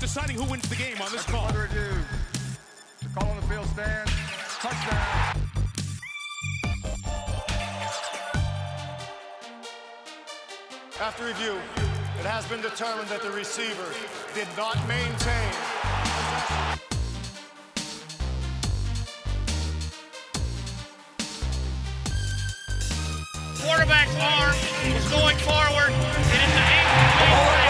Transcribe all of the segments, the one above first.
deciding who wins the game on this call. Without further ado, the call on the field stands. Touchdown. After review, it has been determined that the receiver did not maintain. Quarterback's arm is going forward, and it's an incomplete.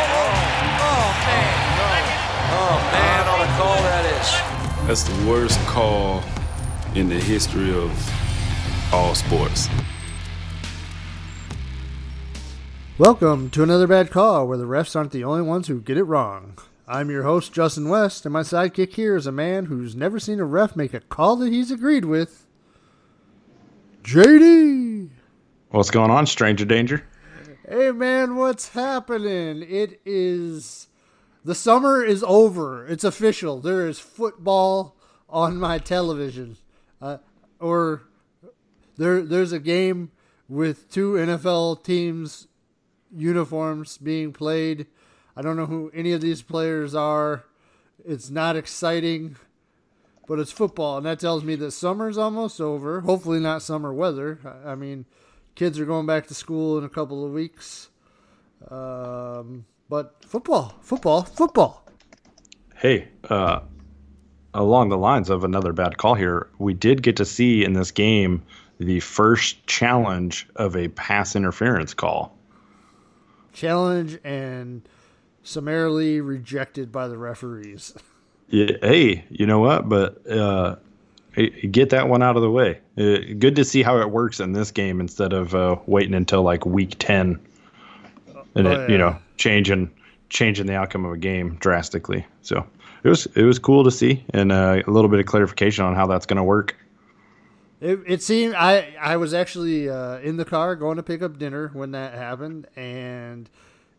Oh man, what a call that is. That's the worst call in the history of all sports. Welcome to another bad call where the refs aren't the only ones who get it wrong. I'm your host, Justin West, and my sidekick here is a man who's never seen a ref make a call that he's agreed with, JD. What's going on, Stranger Danger? Hey, man, what's happening? The summer is over. It's official. There is football on my television. There's a game with two NFL teams uniforms being played. I don't know who any of these players are. It's not exciting, but it's football, and that tells me that summer's almost over. Hopefully not summer weather. I mean, kids are going back to school in a couple of weeks. But football. Hey, along the lines of another bad call here, we did get to see in this game the first challenge of a pass interference call. Challenge and summarily rejected by the referees. Yeah, hey, you know what? But get that one out of the way. Good to see how it works in this game instead of waiting until like week 10 and changing the outcome of a game drastically. So it was cool to see, and a little bit of clarification on how that's going to work. It seemed I was actually in the car going to pick up dinner when that happened, and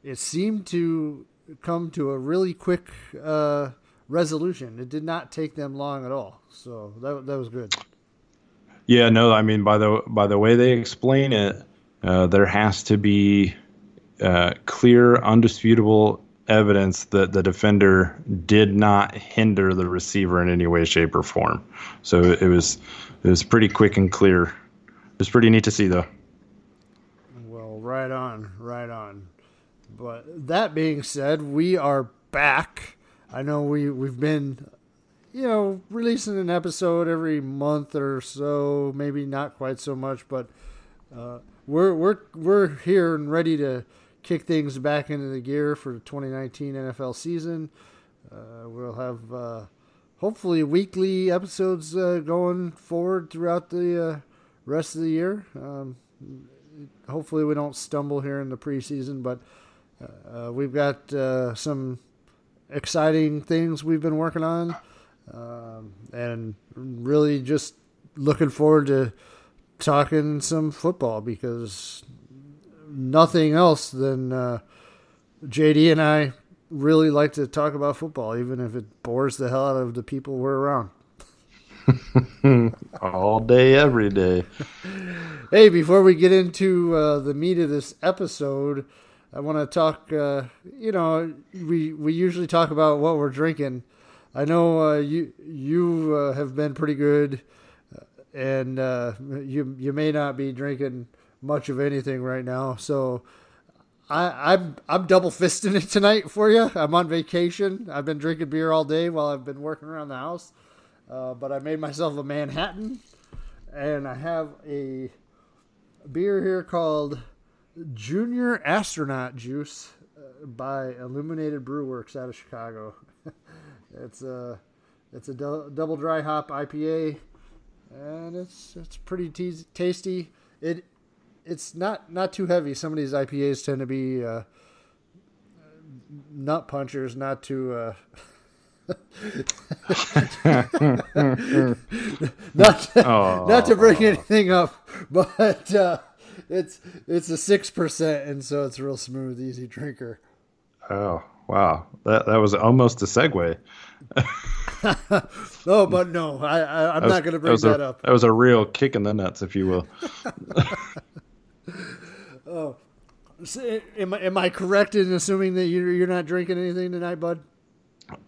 it seemed to come to a really quick resolution. It did not take them long at all, so that was good. Yeah, no, I mean by the way they explain it, there has to be clear, undisputable evidence that the defender did not hinder the receiver in any way, shape, or form. So it was pretty quick and clear. It was pretty neat to see, though. Well, right on. But that being said, we are back. I know we've been, releasing an episode every month or so, maybe not quite so much, but we're here and ready to kick things back into the gear for the 2019 NFL season. We'll have hopefully weekly episodes going forward throughout the rest of the year. Hopefully we don't stumble here in the preseason, but we've got some exciting things we've been working on, and really just looking forward to talking some football because nothing else than JD and I really like to talk about football, even if it bores the hell out of the people we're around. All day, every day. Hey, before we get into the meat of this episode, I want to talk, we usually talk about what we're drinking. I know you have been pretty good, and you may not be drinking much of anything right now, so I'm double fisting it tonight for you. I'm on vacation. I've been drinking beer all day while I've been working around the house, but I made myself a Manhattan, and I have a beer here called Junior Astronaut Juice by Illuminated Brewworks out of Chicago. It's a double dry hop IPA, and it's pretty tasty. It's not too heavy. Some of these IPAs tend to be nut punchers, not too not to bring anything up, but it's a 6%, and so it's real smooth, easy drinker. Oh wow, that was almost a segue. Oh, but no, I'm not going to bring that up. That was a real kick in the nuts, if you will. Oh, so am I correct in assuming that you're not drinking anything tonight, bud?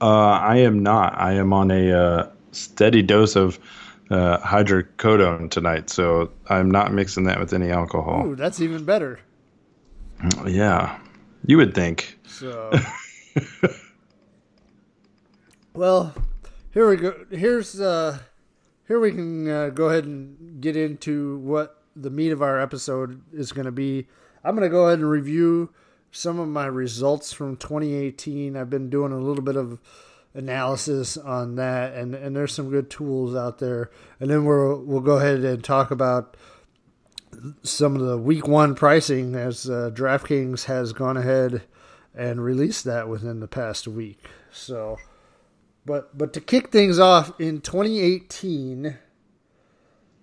I am not. I am on a steady dose of hydrocodone tonight, so I'm not mixing that with any alcohol. Ooh, that's even better. Yeah, you would think. So, well, here we go. Here we can go ahead and get into what the meat of our episode is going to be. I'm going to go ahead and review some of my results from 2018. I've been doing a little bit of analysis on that, and there's some good tools out there. And then we'll go ahead and talk about some of the week one pricing as DraftKings has gone ahead and released that within the past week. So, but to kick things off in 2018,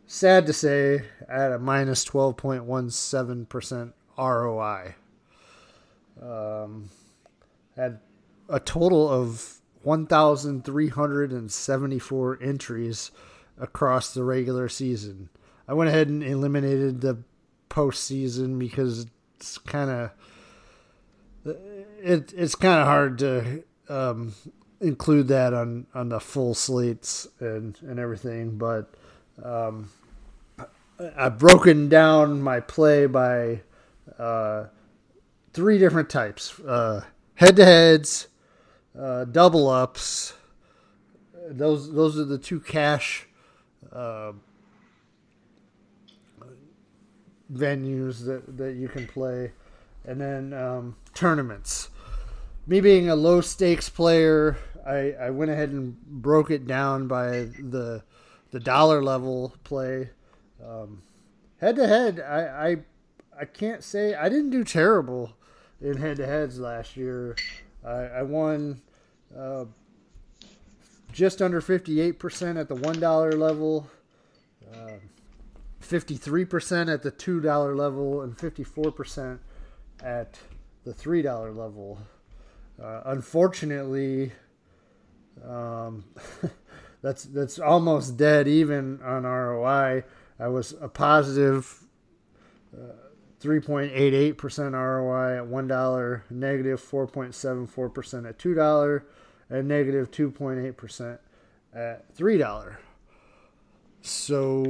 sad to say, at a minus 12.17% ROI. Had a total of 1,374 entries across the regular season. I went ahead and eliminated the postseason because it's kind of hard to include that on the full slates and everything. But I've broken down my play by three different types: head-to-heads, double-ups. Those are the two cash venues that you can play. And then tournaments. Me being a low-stakes player, I went ahead and broke it down by the dollar level play. Head-to-head, I can't say... I didn't do terrible in head-to-heads last year. I won just under 58% at the $1 level, 53% at the $2 level, and 54% at the $3 level. Unfortunately, that's almost dead even on ROI. I was a positive 3.88% ROI at $1, negative 4.74% at $2, and negative 2.8% at $3. So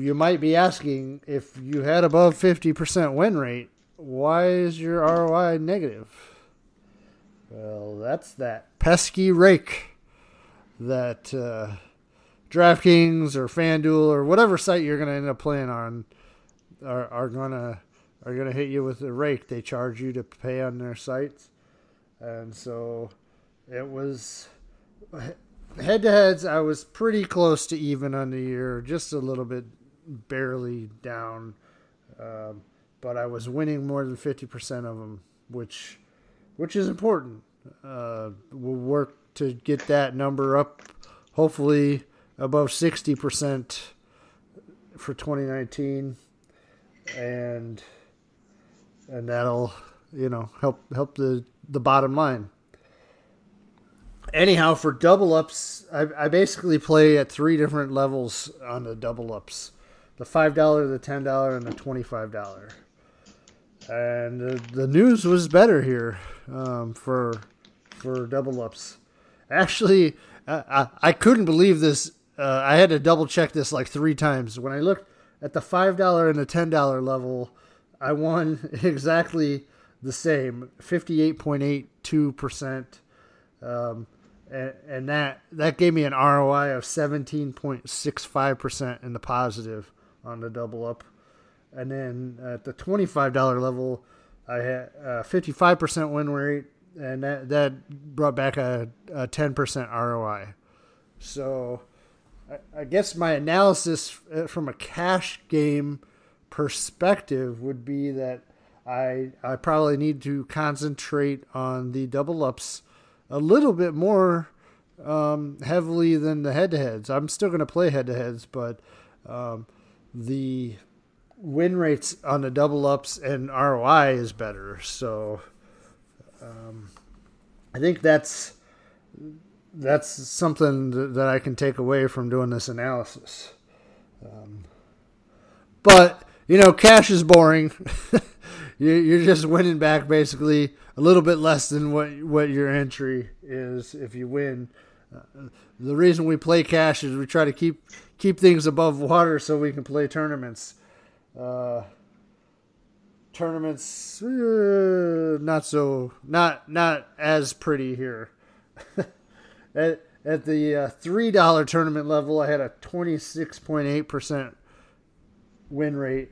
you might be asking, if you had above 50% win rate, why is your ROI negative? Well, that's that pesky rake that DraftKings or FanDuel or whatever site you're going to end up playing on are going to hit you with a rake. They charge you to pay on their sites. And so it was head-to-heads. I was pretty close to even on the year, just a little bit barely down. But I was winning more than 50% of them, which is important. We'll work to get that number up, hopefully above 60% for 2019. And that'll, help the bottom line. Anyhow, for double ups, I basically play at three different levels on the double ups: the $5, the $10, and the $25. And the news was better here for double ups. Actually, I couldn't believe this. I had to double check this like three times. When I looked at the $5 and the $10 level, I won exactly the same, 58.82%. And that gave me an ROI of 17.65% in the positive on the double up. And then at the $25 level, I had a 55% win rate, and that brought back a 10% ROI. So I guess my analysis from a cash game perspective would be that I probably need to concentrate on the double ups a little bit more heavily than the head-to-heads. I'm still going to play head-to-heads, but the win rates on the double ups and ROI is better. So I think that's something that I can take away from doing this analysis. But, cash is boring. You're just winning back basically a little bit less than what your entry is if you win. The reason we play cash is we try to keep things above water so we can play tournaments. Tournaments not as pretty here. At the $3 tournament level, I had a 26.8% win rate,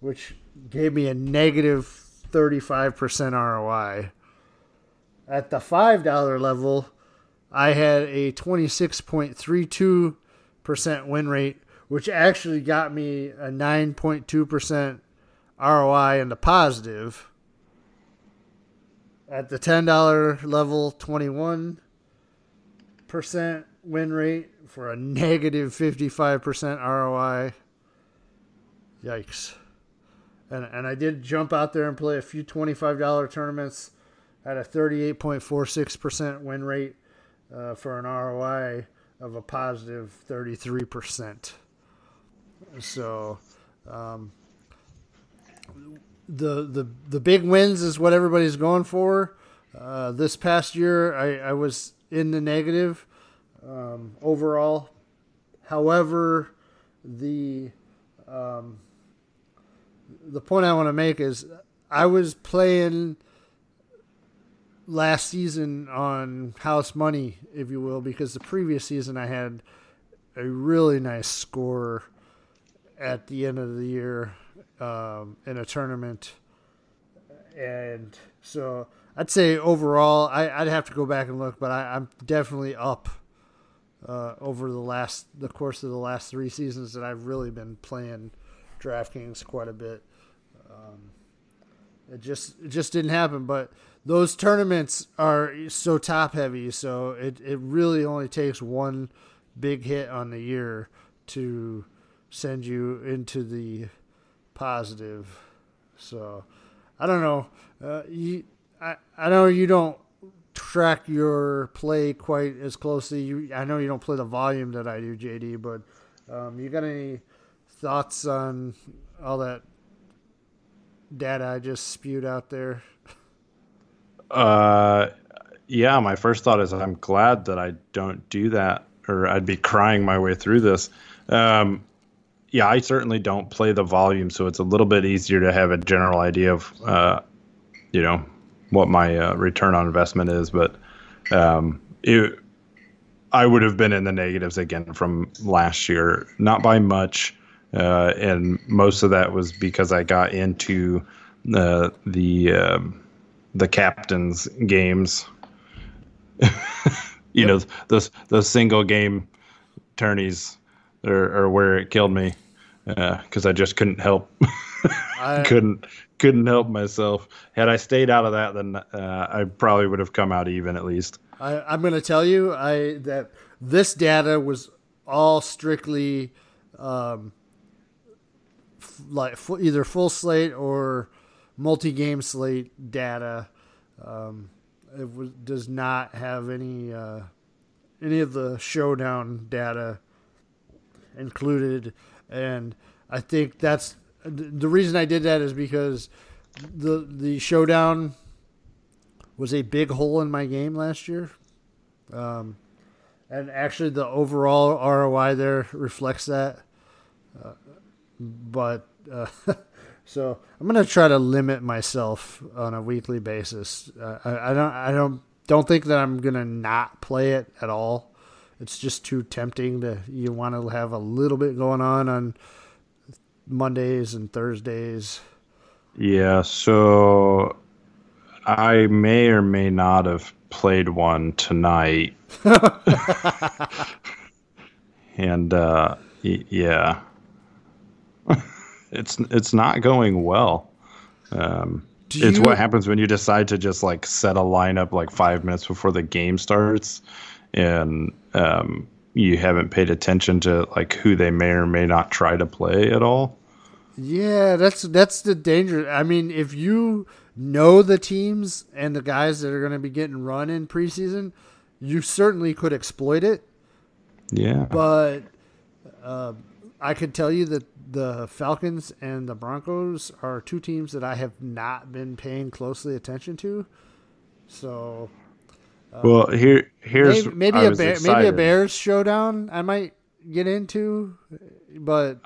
which gave me a negative 35% ROI. At the $5 level, I had a 26.32% win rate, which actually got me a 9.2% ROI in the positive. At the $10 level, 21% win rate for a negative 55% ROI. Yikes. And I did jump out there and play a few $25 tournaments at a 38.46% win rate for an ROI of a positive 33%. So the big wins is what everybody's going for. This past year, I was in the negative overall. However, the point I want to make is I was playing last season on house money, if you will, because the previous season I had a really nice score at the end of the year in a tournament. And so I'd say overall, I'd have to go back and look, but I'm definitely up over the course of the last three seasons that I've really been playing DraftKings quite a bit. It just didn't happen, but those tournaments are so top heavy, so it really only takes one big hit on the year to send you into the positive. So I don't know. I know you don't track your play quite as closely. I know you don't play the volume that I do, JD, but you got any thoughts on all that data I just spewed out there? Yeah, my first thought is I'm glad that I don't do that, or I'd be crying my way through this. Yeah, I certainly don't play the volume, so it's a little bit easier to have a general idea of, what my return on investment is. But I would have been in the negatives again from last year, not by much. And most of that was because I got into the captain's games, you know, the single game tourneys are where it killed me, because I just couldn't help, couldn't help myself. Had I stayed out of that, then I probably would have come out even at least. I'm going to tell you that this data was all strictly either full slate or multi-game slate data. Does not have any of the showdown data included, and I think that's the reason I did that is because the showdown was a big hole in my game last year, and actually the overall ROI there reflects that. So I'm gonna try to limit myself on a weekly basis. I don't think that I'm gonna not play it at all. It's just too tempting to. You want to have a little bit going on Mondays and Thursdays. Yeah. So I may or may not have played one tonight. And yeah. It's not going well. It's what happens when you decide to just like set a lineup like 5 minutes before the game starts, and you haven't paid attention to like who they may or may not try to play at all. Yeah, that's the danger. I mean, if you know the teams and the guys that are going to be getting run in preseason, you certainly could exploit it. Yeah, but I could tell you that the Falcons and the Broncos are two teams that I have not been paying closely attention to. So, well, here's maybe a Bears showdown I might get into, but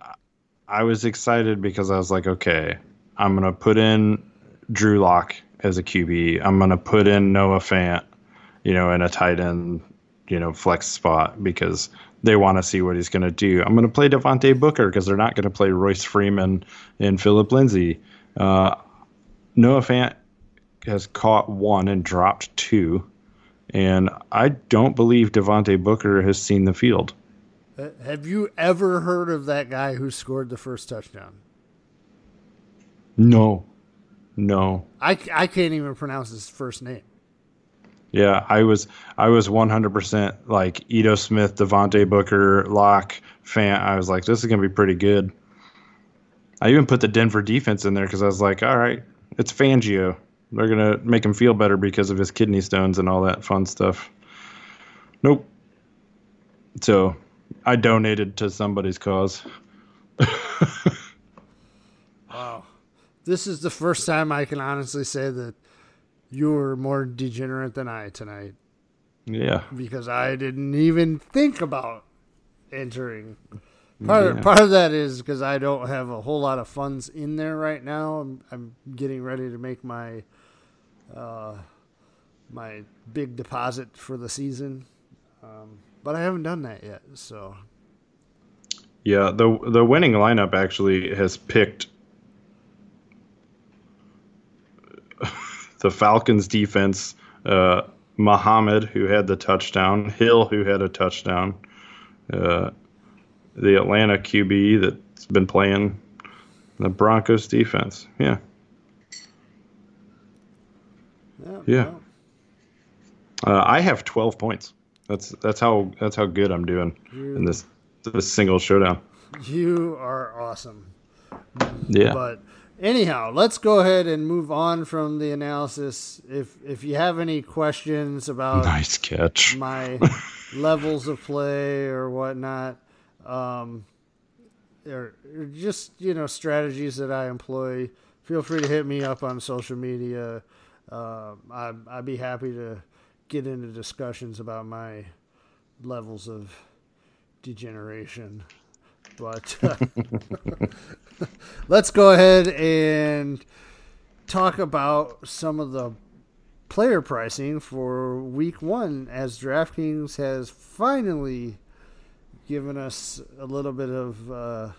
I was excited because I was like, okay, I'm gonna put in Drew Lock as a QB. I'm gonna put in Noah Fant, in a tight end, flex spot because they want to see what he's gonna do. I'm gonna play Devontae Booker because they're not gonna play Royce Freeman and Philip Lindsey. Noah Fant has caught one and dropped two, and I don't believe Devontae Booker has seen the field. Have you ever heard of that guy who scored the first touchdown? No. I can't even pronounce his first name. Yeah, I was 100% like Ido Smith, Devontae Booker, Lock, Fant. I was like, this is going to be pretty good. I even put the Denver defense in there because I was like, all right, it's Fangio. They're going to make him feel better because of his kidney stones and all that fun stuff. Nope. So I donated to somebody's cause. Wow. This is the first time I can honestly say that you were more degenerate than I tonight. Yeah. Because I didn't even think about entering. Part of that is because I don't have a whole lot of funds in there right now. I'm getting ready to make my my big deposit for the season. But I haven't done that yet, so. Yeah, the winning lineup actually has picked the Falcons defense, Muhammad, who had the touchdown, Hill, who had a touchdown, the Atlanta QB that's been playing, the Broncos defense. Yeah. I have 12 points. That's how good I'm doing in this single showdown. You are awesome. Yeah. But anyhow, let's go ahead and move on from the analysis. If you have any questions about my levels of play or whatnot, or just strategies that I employ, feel free to hit me up on social media. I'd be happy to get into discussions about my levels of degeneration, but let's go ahead and talk about some of the player pricing for week one, as DraftKings has finally given us a little bit of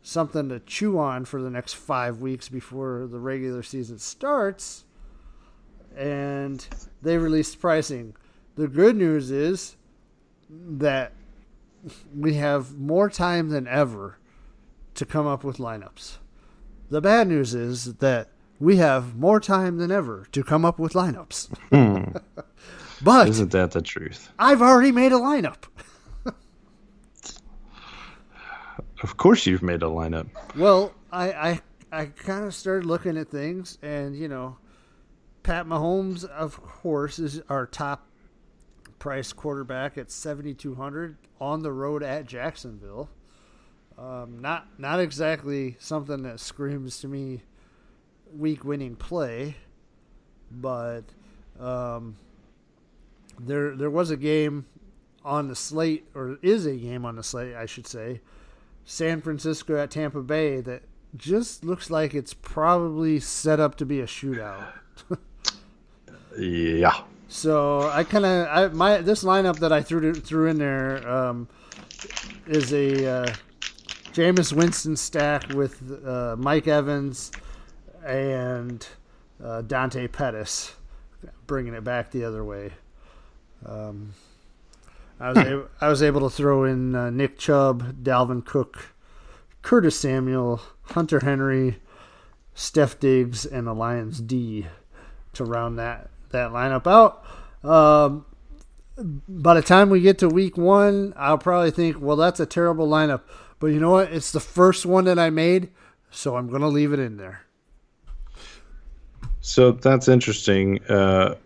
something to chew on for the next 5 weeks before the regular season starts. And they released pricing. The good news is that we have more time than ever to come up with lineups. The bad news is that we have more time than ever to come up with lineups. But isn't that the truth? I've already made a lineup. Of course you've made a lineup. Well, I kind of started looking at things, and, Pat Mahomes, of course, is our top priced quarterback at 7,200 on the road at Jacksonville. Not exactly something that screams to me week winning play, but there was a game on the slate, or is a game on the slate, I should say, San Francisco at Tampa Bay, that just looks like it's probably set up to be a shootout. Yeah. So this lineup that I threw in there is a Jameis Winston stack with Mike Evans and Dante Pettis, bringing it back the other way. I was able to throw in Nick Chubb, Dalvin Cook, Curtis Samuel, Hunter Henry, Steph Diggs, and the Lions D to round that lineup out. By the time we get to week one, I'll probably think, well, that's a terrible lineup. But you know what? It's the first one that I made, so I'm going to leave it in there. So that's interesting. I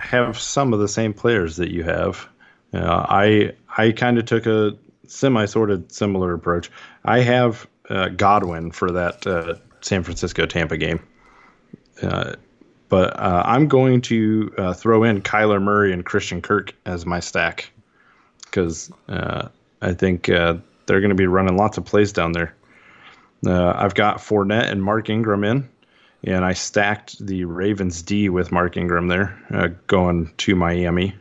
have some of the same players that you have. I kind of took a semi-sorted, similar approach. I have Godwin for that San Francisco-Tampa game. But I'm going to throw in Kyler Murray and Christian Kirk as my stack because I think they're going to be running lots of plays down there. I've got Fournette and Mark Ingram in, and I stacked the Ravens D with Mark Ingram there going to Miami.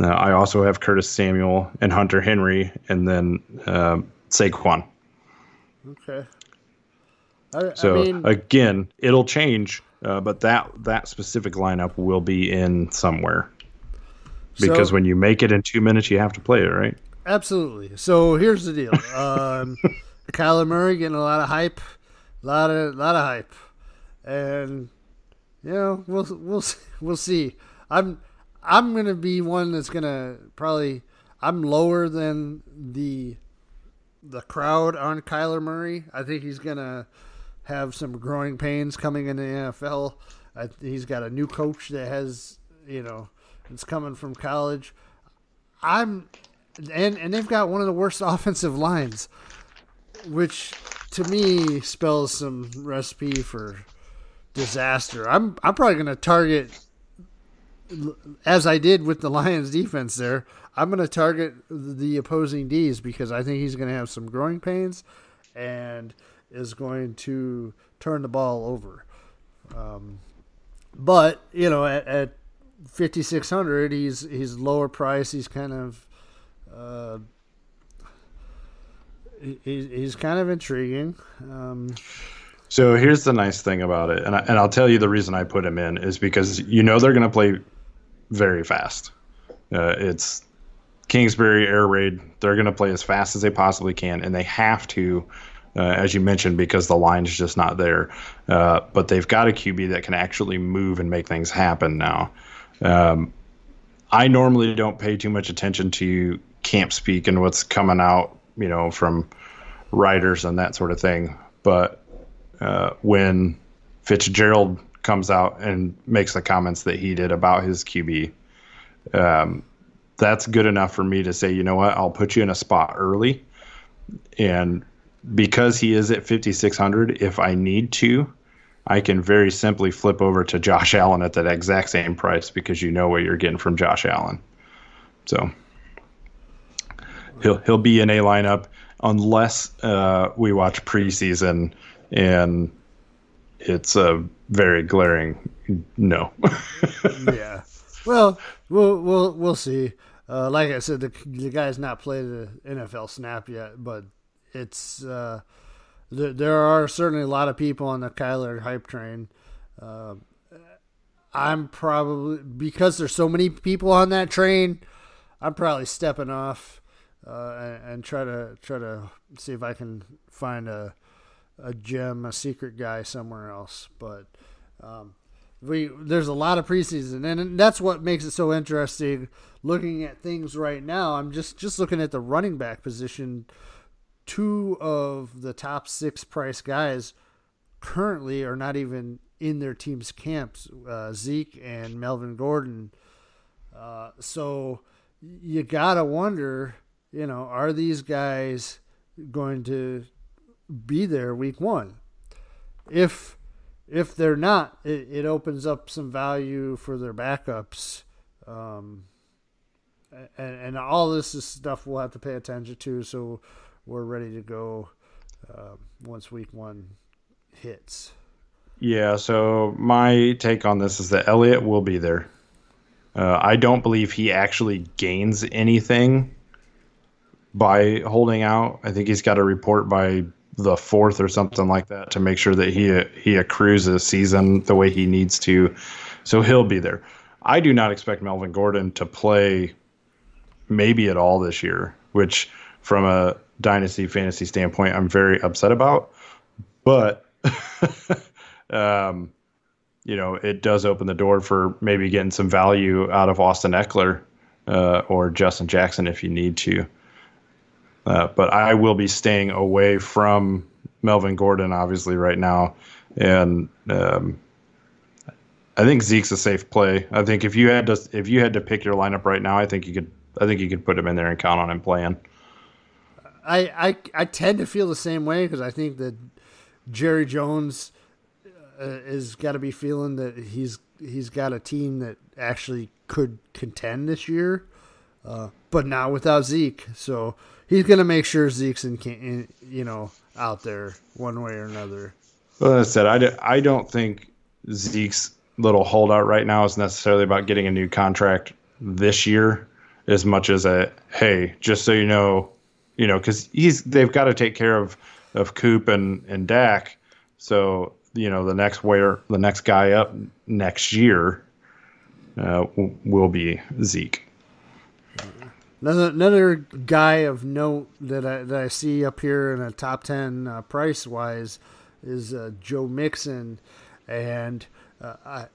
I also have Curtis Samuel and Hunter Henry and then Saquon. Okay. I mean, again, it'll change, but that specific lineup will be in somewhere. Because when you make it in 2 minutes, you have to play it, right? Absolutely. So here's the deal. Kyler Murray getting a lot of hype, a lot of hype, and you know we'll see. I'm gonna be one that's gonna probably I'm lower than the crowd on Kyler Murray. I think he's gonna have some growing pains coming in the NFL. He's got a new coach that has it's coming from college. And they've got one of the worst offensive lines, which to me spells some recipe for disaster. I'm probably gonna target, as I did with the Lions defense there, I'm going to target the opposing D's because I think he's going to have some growing pains and is going to turn the ball over. But, at 5,600, he's lower price. He's kind of he's kind of intriguing. So here's the nice thing about it, and I'll tell you the reason I put him in is because they're going to play very fast. It's Kingsbury air raid. They're going to play as fast as they possibly can, and they have to, as you mentioned, because the line is just not there. But they've got a QB that can actually move and make things happen now. I normally don't pay too much attention to camp speak and what's coming out, from writers and that sort of thing. But when Fitzgerald comes out and makes the comments that he did about his QB, that's good enough for me to say, I'll put you in a spot early. And because he is at 5,600, if I need to, I can very simply flip over to Josh Allen at that exact same price because what you're getting from Josh Allen. So he'll be in a lineup unless we watch preseason and it's a very glaring no. Yeah. Well, we'll see. Like I said, the guy's not played the NFL snap yet, but it's there are certainly a lot of people on the Kyler hype train. I'm probably, because there's so many people on that train, I'm probably stepping off and try to see if I can find a gem, a secret guy somewhere else. But there's a lot of preseason, and that's what makes it so interesting. Looking at things right now, I'm just looking at the running back position. Two of the top six price guys currently are not even in their team's camps, Zeke and Melvin Gordon. So you gotta wonder, are these guys going to be there week one? If they're not, it opens up some value for their backups, and all this is stuff we'll have to pay attention to. So we're ready to go once week one hits. Yeah. So my take on this is that Elliott will be there. I don't believe he actually gains anything by holding out. I think he's got a report by the 4th or something like that to make sure that he accrues a season the way he needs to. So he'll be there. I do not expect Melvin Gordon to play maybe at all this year, which from a dynasty fantasy standpoint, I'm very upset about, but it does open the door for maybe getting some value out of Austin Eckler or Justin Jackson if you need to. But I will be staying away from Melvin Gordon, obviously, right now. And I think Zeke's a safe play. I think if you had to pick your lineup right now, I think you could put him in there and count on him playing. I tend to feel the same way because I think that Jerry Jones has got to be feeling that he's got a team that actually could contend this year, but not without Zeke. So he's going to make sure Zeke's out there one way or another. Well, as I said, I don't think Zeke's little holdout right now is necessarily about getting a new contract this year as much as a, hey, just so you know, because they've got to take care of Coop and Dak. So, you know, the next guy up next year will be Zeke. Another guy of note that I see up here in a top 10 price-wise is Joe Mixon. And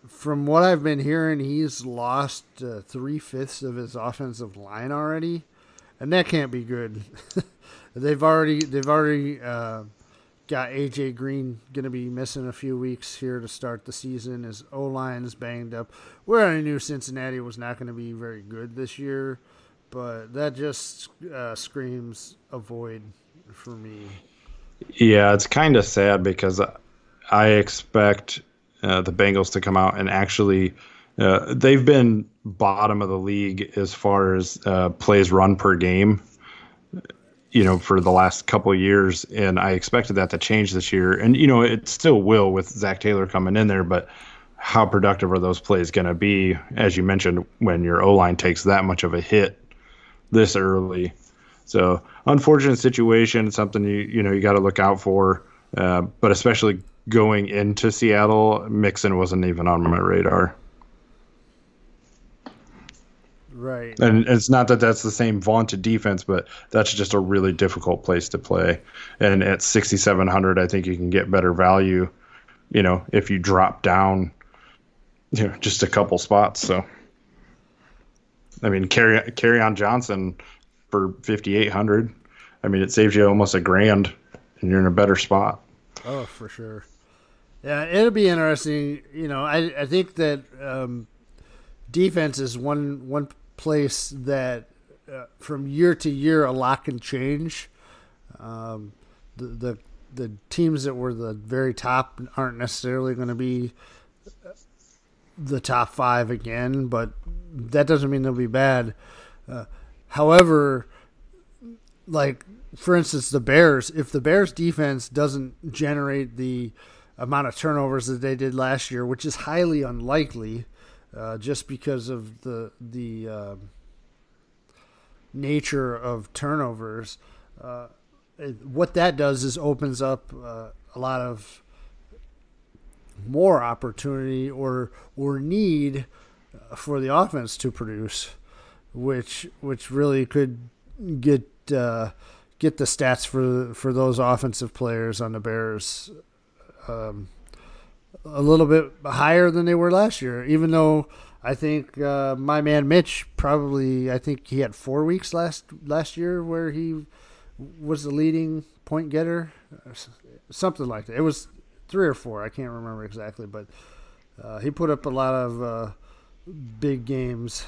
from what I've been hearing, he's lost 3/5 of his offensive line already. And that can't be good. They've already got AJ Green going to be missing a few weeks here to start the season. His O-line is banged up. Where I knew Cincinnati was not going to be very good this year, but that just screams avoid for me. Yeah, it's kind of sad because I expect the Bengals to come out and actually they've been bottom of the league as far as plays run per game, you know, for the last couple of years. And I expected that to change this year. And, you know, it still will with Zach Taylor coming in there. But how productive are those plays going to be, as you mentioned, when your O-line takes that much of a hit this early? So unfortunate situation, something, you got to look out for. But especially going into Seattle, Mixon wasn't even on my radar. Right. And it's not that that's the same vaunted defense, but that's just a really difficult place to play. And at $6,700, I think you can get better value, you know, if you drop down, you know, just a couple spots. So, I mean, Kerryon Johnson for $5,800. I mean, it saves you almost $1,000 and you're in a better spot. Oh, for sure. Yeah, it'll be interesting. You know, I think that defense is one place that from year to year a lot can change. The teams that were the very top aren't necessarily going to be the top five again, but that doesn't mean they'll be bad. However, like for instance, the Bears, if the Bears defense doesn't generate the amount of turnovers that they did last year, which is highly unlikely, just because of the nature of turnovers, what that does is opens up a lot of more opportunity or need for the offense to produce, which really could get the stats for those offensive players on the Bears a little bit higher than they were last year, even though I think my man Mitch I think he had 4 weeks last year where he was the leading point getter, something like that. It was 3 or 4. I can't remember exactly, but he put up a lot of big games.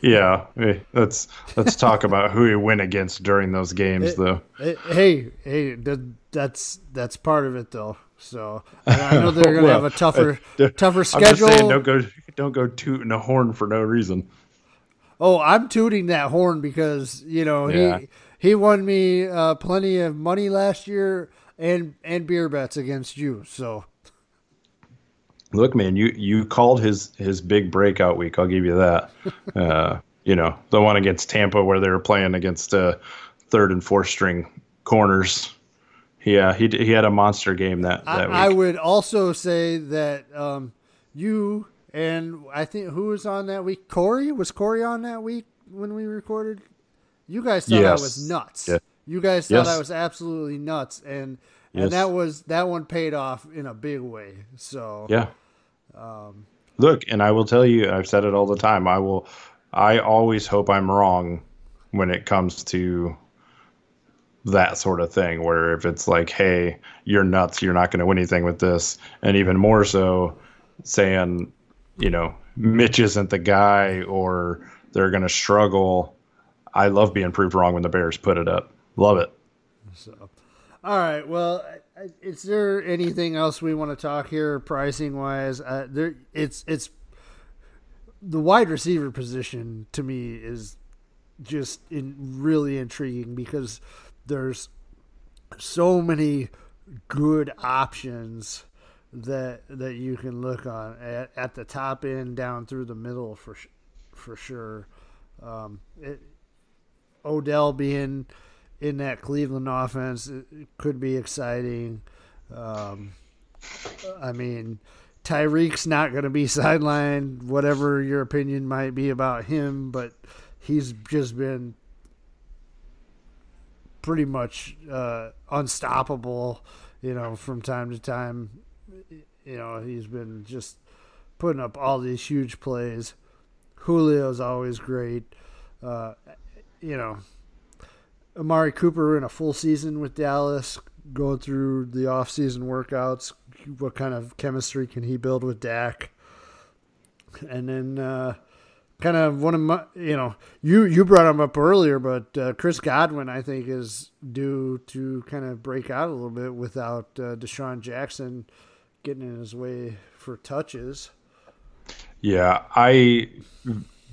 Yeah. Hey, let's talk about who he went against during those games, though. Hey, that's part of it, though. So I know they're going to have a tougher schedule. I'm just saying, don't go tooting a horn for no reason. Oh, I'm tooting that horn because he won me plenty of money last year and beer bets against you. So look, man, you called his big breakout week. I'll give you that. The one against Tampa where they were playing against third and fourth string corners. Yeah, he had a monster game that week. I would also say that you and I think who was on that week? Corey? Was Corey on that week when we recorded? You guys thought I was nuts. Yeah. You guys thought I was absolutely nuts, and that one paid off in a big way. So yeah. Look, and I will tell you, I've said it all the time. I always hope I'm wrong when it comes to that sort of thing, where if it's like, hey, you're nuts, you're not going to win anything with this. And even more so saying, Mitch isn't the guy or they're going to struggle. I love being proved wrong when the Bears put it up. Love it. So, all right. Well, is there anything else we want to talk here pricing wise? It's the wide receiver position to me is just really intriguing because there's so many good options that you can look on at the top end down through the middle for sure. Odell being in that Cleveland offense, it could be exciting. I mean, Tyreek's not going to be sidelined, whatever your opinion might be about him, but he's just been pretty much unstoppable, from time to time. He's been just putting up all these huge plays. Julio's always great. Amari Cooper in a full season with Dallas, going through the offseason workouts, what kind of chemistry can he build with Dak? And then kind of one of my, you brought him up earlier, but Chris Godwin, I think, is due to kind of break out a little bit without Deshaun Jackson getting in his way for touches. Yeah, I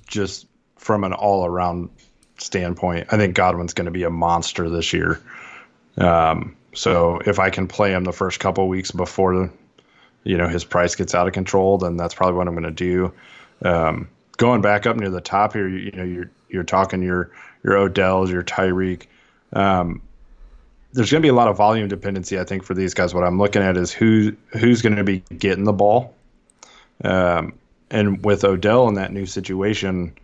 just, from an all-around standpoint, I think Godwin's going to be a monster this year. So if I can play him the first couple weeks before, his price gets out of control, then that's probably what I'm going to do. Going back up near the top here, you're talking your Odells, your Tyreek. There's going to be a lot of volume dependency, I think, for these guys. What I'm looking at is who's going to be getting the ball. And with Odell in that new situation,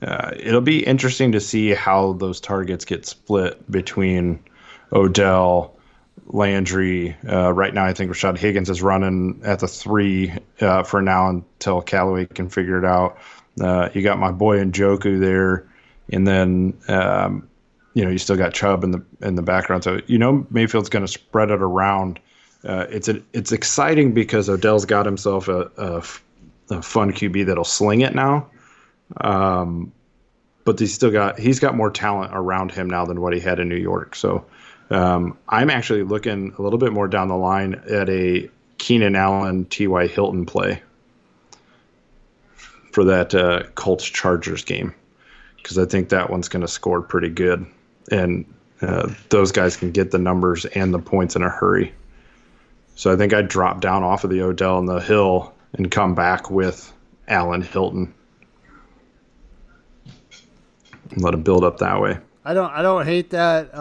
it'll be interesting to see how those targets get split between Odell, Landry. Right now, I think Rashad Higgins is running at the 3 for now until Callaway can figure it out. You got my boy Njoku there, and then you still got Chubb in the background. So Mayfield's going to spread it around. It's exciting because Odell's got himself a fun QB that'll sling it now. But he's got more talent around him now than what he had in New York. So I'm actually looking a little bit more down the line at a Keenan Allen, T.Y. Hilton play for that Colts-Chargers game, because I think that one's going to score pretty good. And those guys can get the numbers and the points in a hurry. So I think I'd drop down off of the Odell and the Hill and come back with Allen Hilton. Let him build up that way. I don't hate that.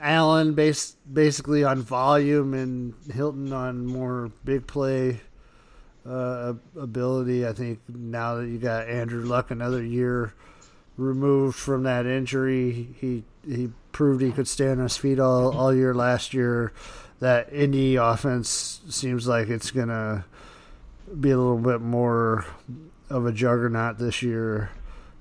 Allen basically on volume and Hilton on more big play ability. I think now that you got Andrew Luck another year removed from that injury, he proved he could stand on his feet all year last year. That Indy offense seems like it's gonna be a little bit more of a juggernaut this year.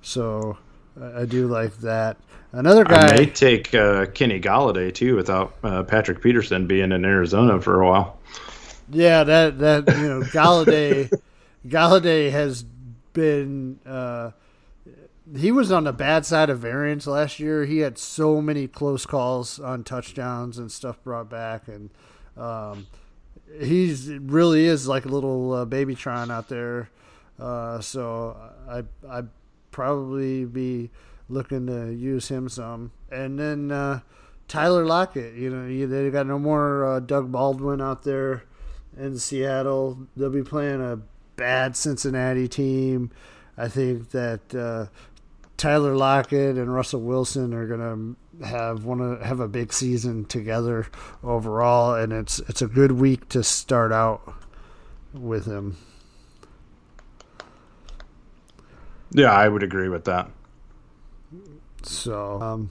So I do like that. Another guy. I may take Kenny Galladay, too, without Patrick Peterson being in Arizona for a while. Yeah, that Galladay has been he was on the bad side of variance last year. He had so many close calls on touchdowns and stuff brought back, and he's really is like a little Babytron out there. So I probably be looking to use him some. And then Tyler Lockett, they got no more Doug Baldwin out there in Seattle. They'll be playing a bad Cincinnati team. I think that Tyler Lockett and Russell Wilson are going to have a big season together overall, and it's a good week to start out with him. Yeah, I would agree with that. So,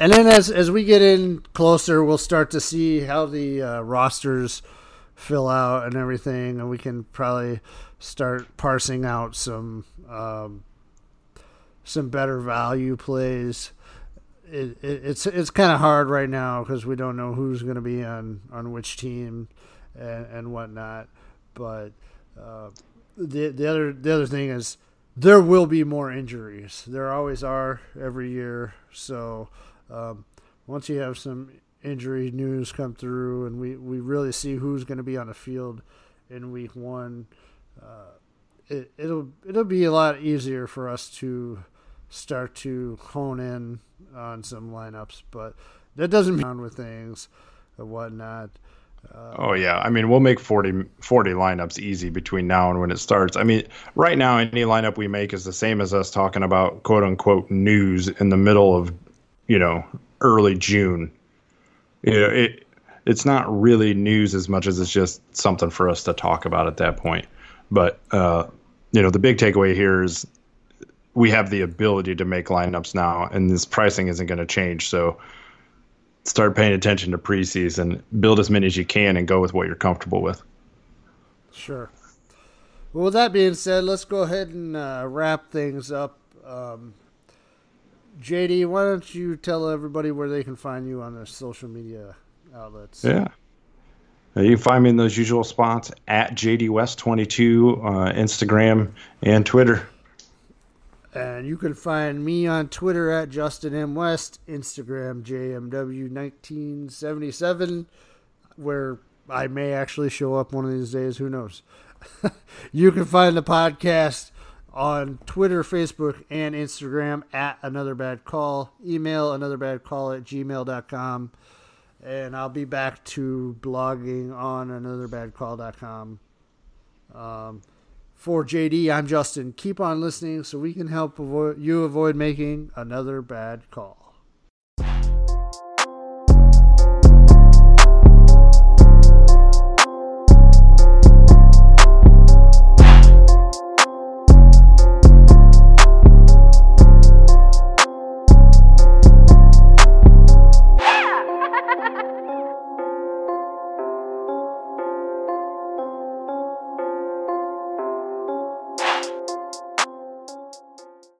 and then as we get in closer, we'll start to see how the rosters fill out and everything, and we can probably start parsing out some better value plays. It's kind of hard right now because we don't know who's going to be on which team and whatnot. But the other thing is, there will be more injuries. There always are every year. So once you have some injury news come through and we really see who's going to be on the field in week one, it'll be a lot easier for us to start to hone in on some lineups. But that doesn't mean with things and whatnot. I mean, we'll make 40 lineups easy between now and when it starts. I mean, right now, any lineup we make is the same as us talking about quote-unquote news in the middle of, early June. It's not really news as much as it's just something for us to talk about at that point. But, the big takeaway here is we have the ability to make lineups now, and this pricing isn't going to change, so start paying attention to preseason, build as many as you can, and go with what you're comfortable with. Sure. Well, with that being said, let's go ahead and wrap things up. JD, why don't you tell everybody where they can find you on their social media outlets? Yeah. You can find me in those usual spots, at JDWest22, Instagram and Twitter. And you can find me on Twitter at Justin M. West, Instagram JMW1977, where I may actually show up one of these days. Who knows? You can find the podcast on Twitter, Facebook, and Instagram at Another Bad Call. Email anotherbadcall@gmail.com. And I'll be back to blogging on anotherbadcall.com. For JD, I'm Justin. Keep on listening so we can help you avoid making another bad call.